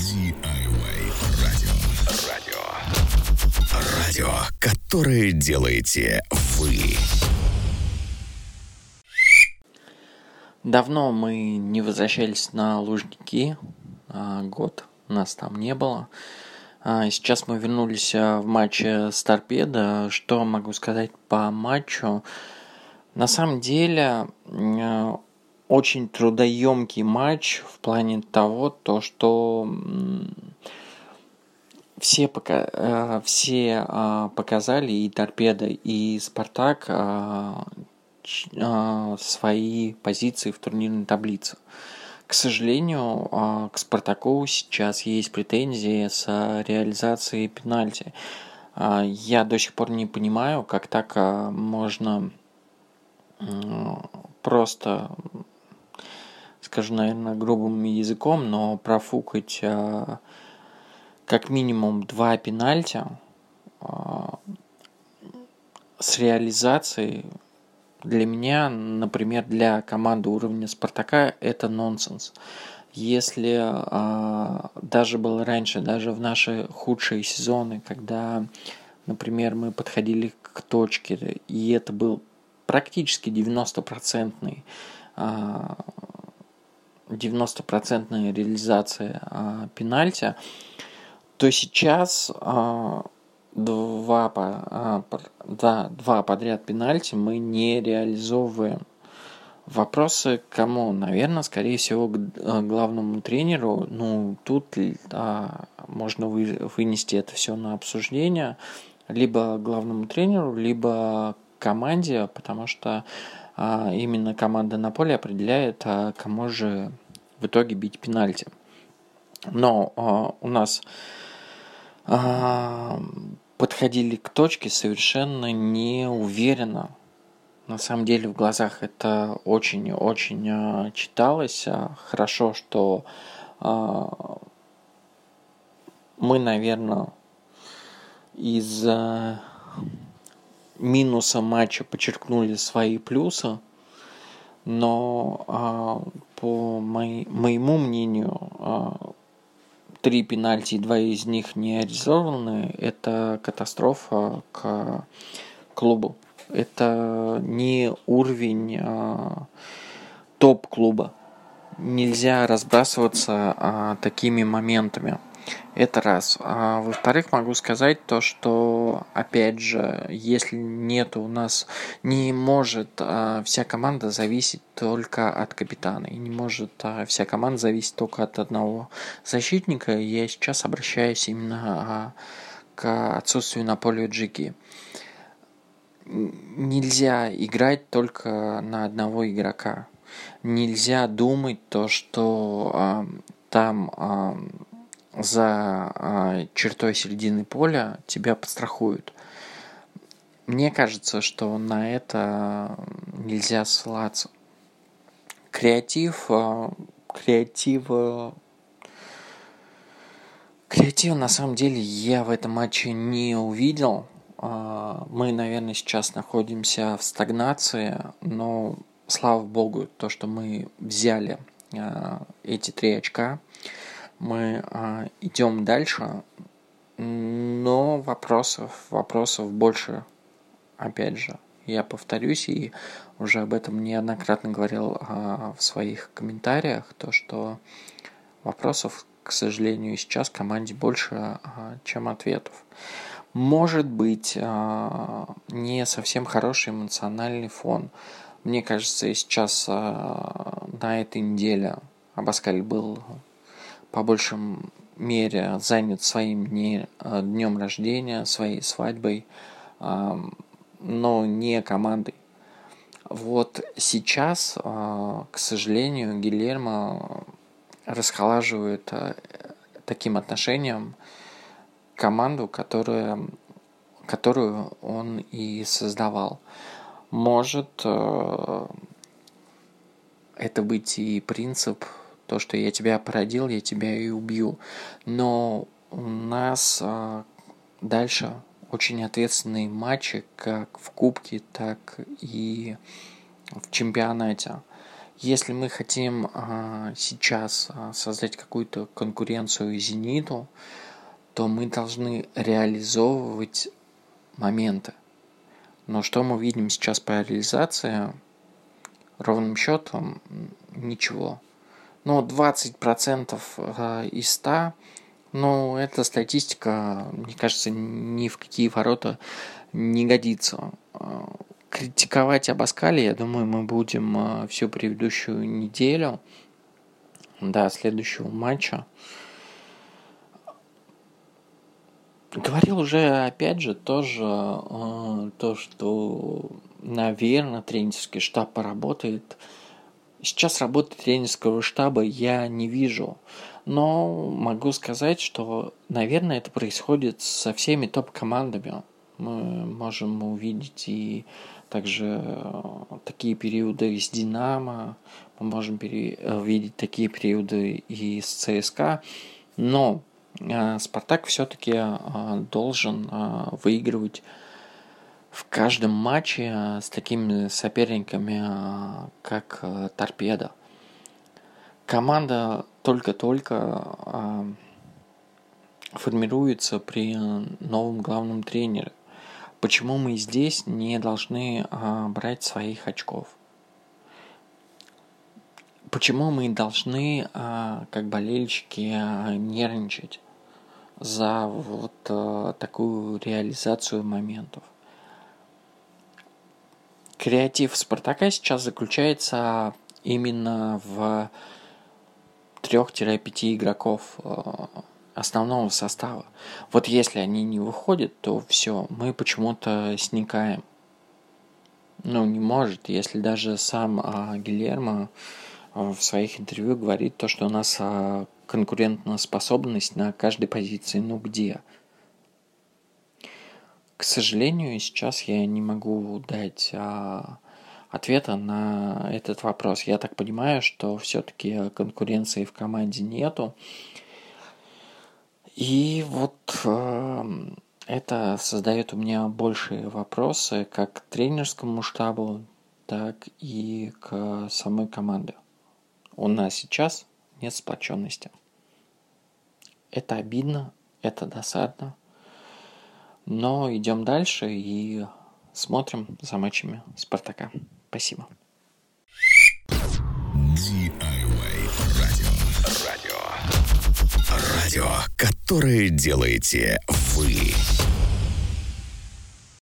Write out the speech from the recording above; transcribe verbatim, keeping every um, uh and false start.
ди ай уай радио. Радио. Радио, которое делаете вы. Давно мы не возвращались на Лужники. Год нас там не было. Сейчас мы вернулись в матч с Торпедо. Что могу сказать по матчу? На самом деле, очень трудоемкий матч в плане того, то, что все, пока, все показали, и Торпедо, и Спартак, свои позиции в турнирной таблице. К сожалению, к Спартаку сейчас есть претензии с реализацией пенальти. Я до сих пор не понимаю, как так можно просто, скажу, наверное, грубым языком, но профукать как минимум два пенальти с реализацией. Для меня, например, для команды уровня Спартака это нонсенс. Если а, даже было раньше, даже в наши худшие сезоны, когда, например, мы подходили к точке, и это был практически девяностопроцентный, а, девяностопроцентная реализация а, пенальти, то сейчас... А, Два, по, да, два подряд пенальти мы не реализовываем. Вопросы к кому? Наверное, скорее всего, к главному тренеру. Ну, тут да, можно вы, вынести это все на обсуждение. Либо главному тренеру, либо команде, потому что а, именно команда на поле определяет, а, кому же в итоге бить пенальти. Но а, у нас... А, подходили к точке совершенно неуверенно. На самом деле в глазах это очень-очень читалось. Хорошо, что а, мы, наверное, из а, минуса матча подчеркнули свои плюсы. Но а, по мои, моему мнению... А, Три пенальти, два из них не реализованы. Это катастрофа к клубу. Это не уровень а, топ-клуба. Нельзя разбрасываться а, такими моментами. Это раз. А, во-вторых, могу сказать то, что, опять же, если нет у нас... Не может а, вся команда зависеть только от капитана. И не может а, вся команда зависеть только от одного защитника. Я сейчас обращаюсь именно а, к отсутствию на поле Джики. Нельзя играть только на одного игрока. Нельзя думать то, что а, там... А, за а, чертой середины поля тебя подстрахуют. Мне кажется, что на это нельзя ссылаться. Креатив, а, креатив, а... креатив на самом деле я в этом матче не увидел. А, мы, наверное, сейчас находимся в стагнации, но слава богу, то, что мы взяли а, эти три очка. Мы а, идем дальше, но вопросов, вопросов больше, опять же, я повторюсь, и уже об этом неоднократно говорил а, в своих комментариях, то, что вопросов, к сожалению, сейчас команде больше, а, чем ответов. Может быть, а, не совсем хороший эмоциональный фон. Мне кажется, сейчас а, на этой неделе Абаскаль был... по большей мере занят своим дне, днем рождения, своей свадьбой, но не командой. Вот сейчас, к сожалению, Гильермо расхолаживает таким отношением команду, которая, которую он и создавал. Может это быть и принцип... То, что я тебя породил, я тебя и убью. Но у нас а, дальше очень ответственные матчи, как в Кубке, так и в чемпионате. Если мы хотим а, сейчас а, создать какую-то конкуренцию «Зениту», то мы должны реализовывать моменты. Но что мы видим сейчас по реализации? Ровным счетом ничего. Но двадцать процентов из ста, ну, эта статистика, мне кажется, ни в какие ворота не годится. Критиковать Абаскаля, я думаю, мы будем всю предыдущую неделю до следующего матча. Говорил уже, опять же, тоже э, то, что, наверное, тренерский штаб поработает. Сейчас работы тренерского штаба я не вижу. Но могу сказать, что, наверное, это происходит со всеми топ-командами. Мы можем увидеть и также такие периоды из «Динамо», мы можем пере... увидеть такие периоды и с «ЦСКА». Но «Спартак» все-таки должен выигрывать в каждом матче с такими соперниками, как «Торпедо». Команда только-только формируется при новом главном тренере. Почему мы здесь не должны брать своих очков? Почему мы должны, как болельщики, нервничать за вот такую реализацию моментов? Креатив «Спартака» сейчас заключается именно в трех-пяти игроков основного состава. Вот если они не выходят, то все, мы почему-то сникаем. Ну, не может, если даже сам Гильермо в своих интервью говорит то, что у нас а, конкурентоспособность на каждой позиции. Ну где? К сожалению, сейчас я не могу дать а, ответа на этот вопрос. Я так понимаю, что все-таки конкуренции в команде нету. И вот а, это создает у меня большие вопросы как к тренерскому штабу, так и к самой команде. У нас сейчас нет сплоченности. Это обидно, это досадно. Но идем дальше и смотрим за матчами «Спартака». Спасибо. ди ай вай радио. Радио. Радио, которое делаете вы.